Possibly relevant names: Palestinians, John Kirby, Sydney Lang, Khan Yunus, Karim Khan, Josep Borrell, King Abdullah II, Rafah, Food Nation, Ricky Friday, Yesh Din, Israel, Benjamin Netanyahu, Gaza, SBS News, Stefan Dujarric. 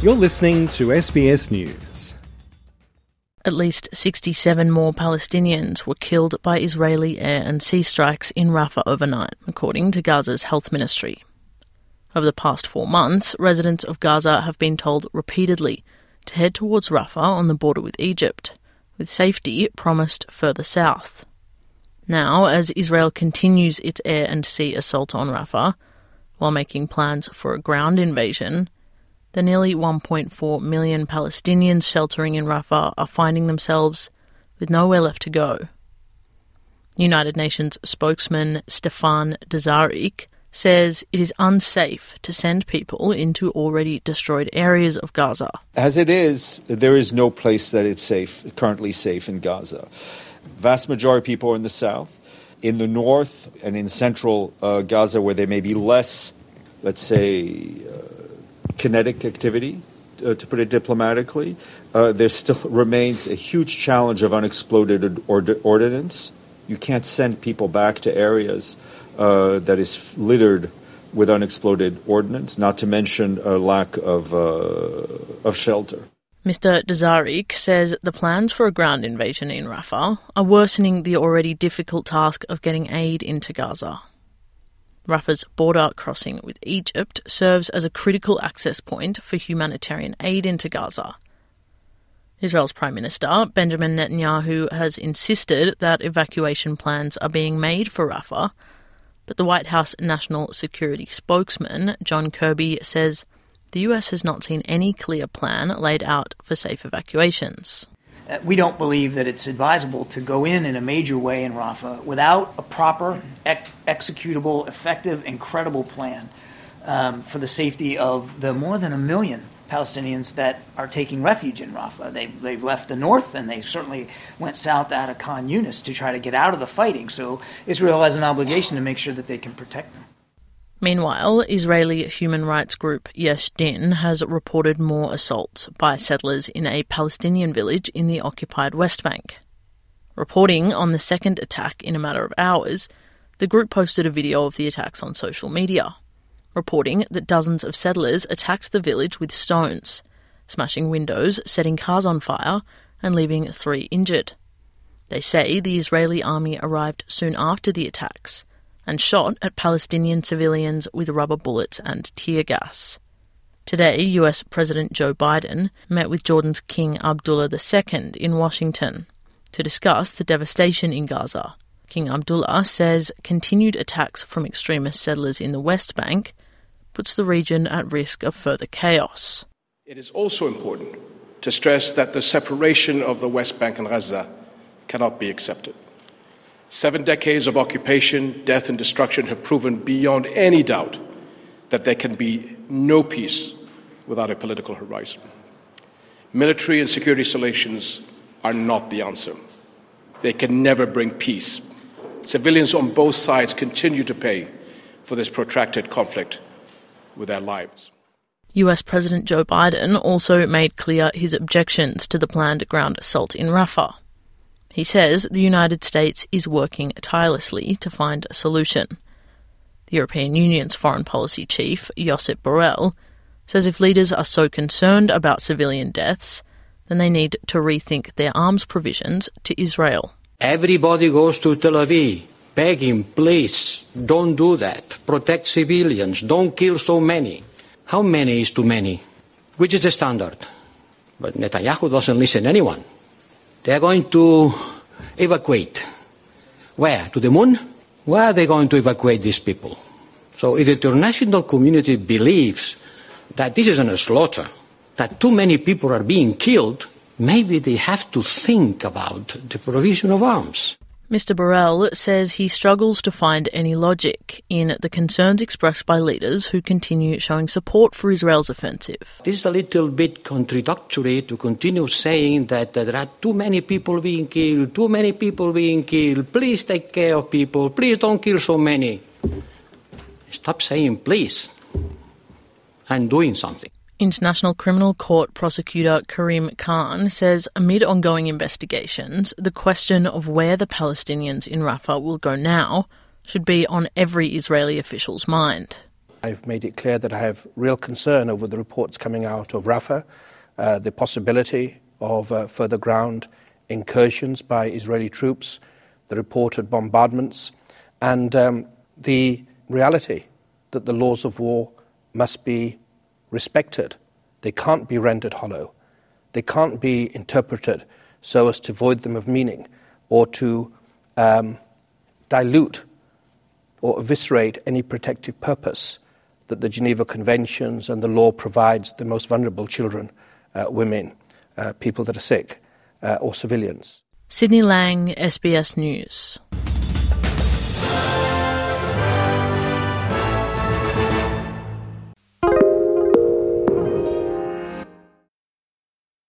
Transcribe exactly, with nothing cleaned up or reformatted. You're listening to S B S News. At least sixty-seven more Palestinians were killed by Israeli air and sea strikes in Rafah overnight, according to Gaza's health ministry. Over the past four months, residents of Gaza have been told repeatedly to head towards Rafah on the border with Egypt, with safety promised further south. Now, as Israel continues its air and sea assault on Rafah, while making plans for a ground invasion, the nearly one point four million Palestinians sheltering in Rafah are finding themselves with nowhere left to go. United Nations spokesman Stefan Dujarric says it is unsafe to send people into already destroyed areas of Gaza. As it is, there is no place that it's safe, currently safe in Gaza. The vast majority of people are in the south, in the north and in central uh, Gaza, where there may be less, let's say, uh, kinetic activity, uh, to put it diplomatically. Uh, there still remains a huge challenge of unexploded or- or- ordnance. You can't send people back to areas Uh, that is littered with unexploded ordnance, not to mention a lack of, uh, of shelter. Mister Dujarric says the plans for a ground invasion in Rafah are worsening the already difficult task of getting aid into Gaza. Rafah's border crossing with Egypt serves as a critical access point for humanitarian aid into Gaza. Israel's Prime Minister, Benjamin Netanyahu, has insisted that evacuation plans are being made for Rafah, but the White House National Security Spokesman, John Kirby, says the U S has not seen any clear plan laid out for safe evacuations. We don't believe that it's advisable to go in in a major way in Rafah without a proper, ex- executable, effective, and credible plan um, for the safety of the more than a million Palestinians that are taking refuge in Rafah. They've, they've left the north, and they certainly went south out of Khan Yunus to try to get out of the fighting, so Israel has an obligation to make sure that they can protect them. Meanwhile, Israeli human rights group Yesh Din has reported more assaults by settlers in a Palestinian village in the occupied West Bank. Reporting on the second attack in a matter of hours, the group posted a video of the attacks on social media, reporting that dozens of settlers attacked the village with stones, smashing windows, setting cars on fire, and leaving three injured. They say the Israeli army arrived soon after the attacks and shot at Palestinian civilians with rubber bullets and tear gas. Today, U S President Joe Biden met with Jordan's King Abdullah the Second in Washington to discuss the devastation in Gaza. King Abdullah says continued attacks from extremist settlers in the West Bank puts the region at risk of further chaos. It is also important to stress that the separation of the West Bank and Gaza cannot be accepted. Seven decades of occupation, death and destruction have proven beyond any doubt that there can be no peace without a political horizon. Military and security solutions are not the answer. They can never bring peace. Civilians on both sides continue to pay for this protracted conflict with their lives. U S President Joe Biden also made clear his objections to the planned ground assault in Rafah. He says the United States is working tirelessly to find a solution. The European Union's foreign policy chief, Josep Borrell, says if leaders are so concerned about civilian deaths, then they need to rethink their arms provisions to Israel. Everybody goes to Tel Aviv begging, please, don't do that. Protect civilians. Don't kill so many. How many is too many? Which is the standard? But Netanyahu doesn't listen to anyone. They are going to evacuate. Where? To the moon? Where are they going to evacuate these people? So if the international community believes that this is a slaughter, that too many people are being killed, maybe they have to think about the provision of arms. Mister Borrell says he struggles to find any logic in the concerns expressed by leaders who continue showing support for Israel's offensive. This is a little bit contradictory to continue saying that there are too many people being killed, too many people being killed, please take care of people, please don't kill so many. Stop saying please and doing something. International Criminal Court prosecutor Karim Khan says amid ongoing investigations, the question of where the Palestinians in Rafah will go now should be on every Israeli official's mind. I've made it clear that I have real concern over the reports coming out of Rafah, uh, the possibility of uh, further ground incursions by Israeli troops, the reported bombardments, and um, the reality that the laws of war must be respected. They can't be rendered hollow. They can't be interpreted so as to void them of meaning or to um, dilute or eviscerate any protective purpose that the Geneva Conventions and the law provides the most vulnerable children, uh, women, uh, people that are sick, uh, or civilians. Sydney Lang, S B S News.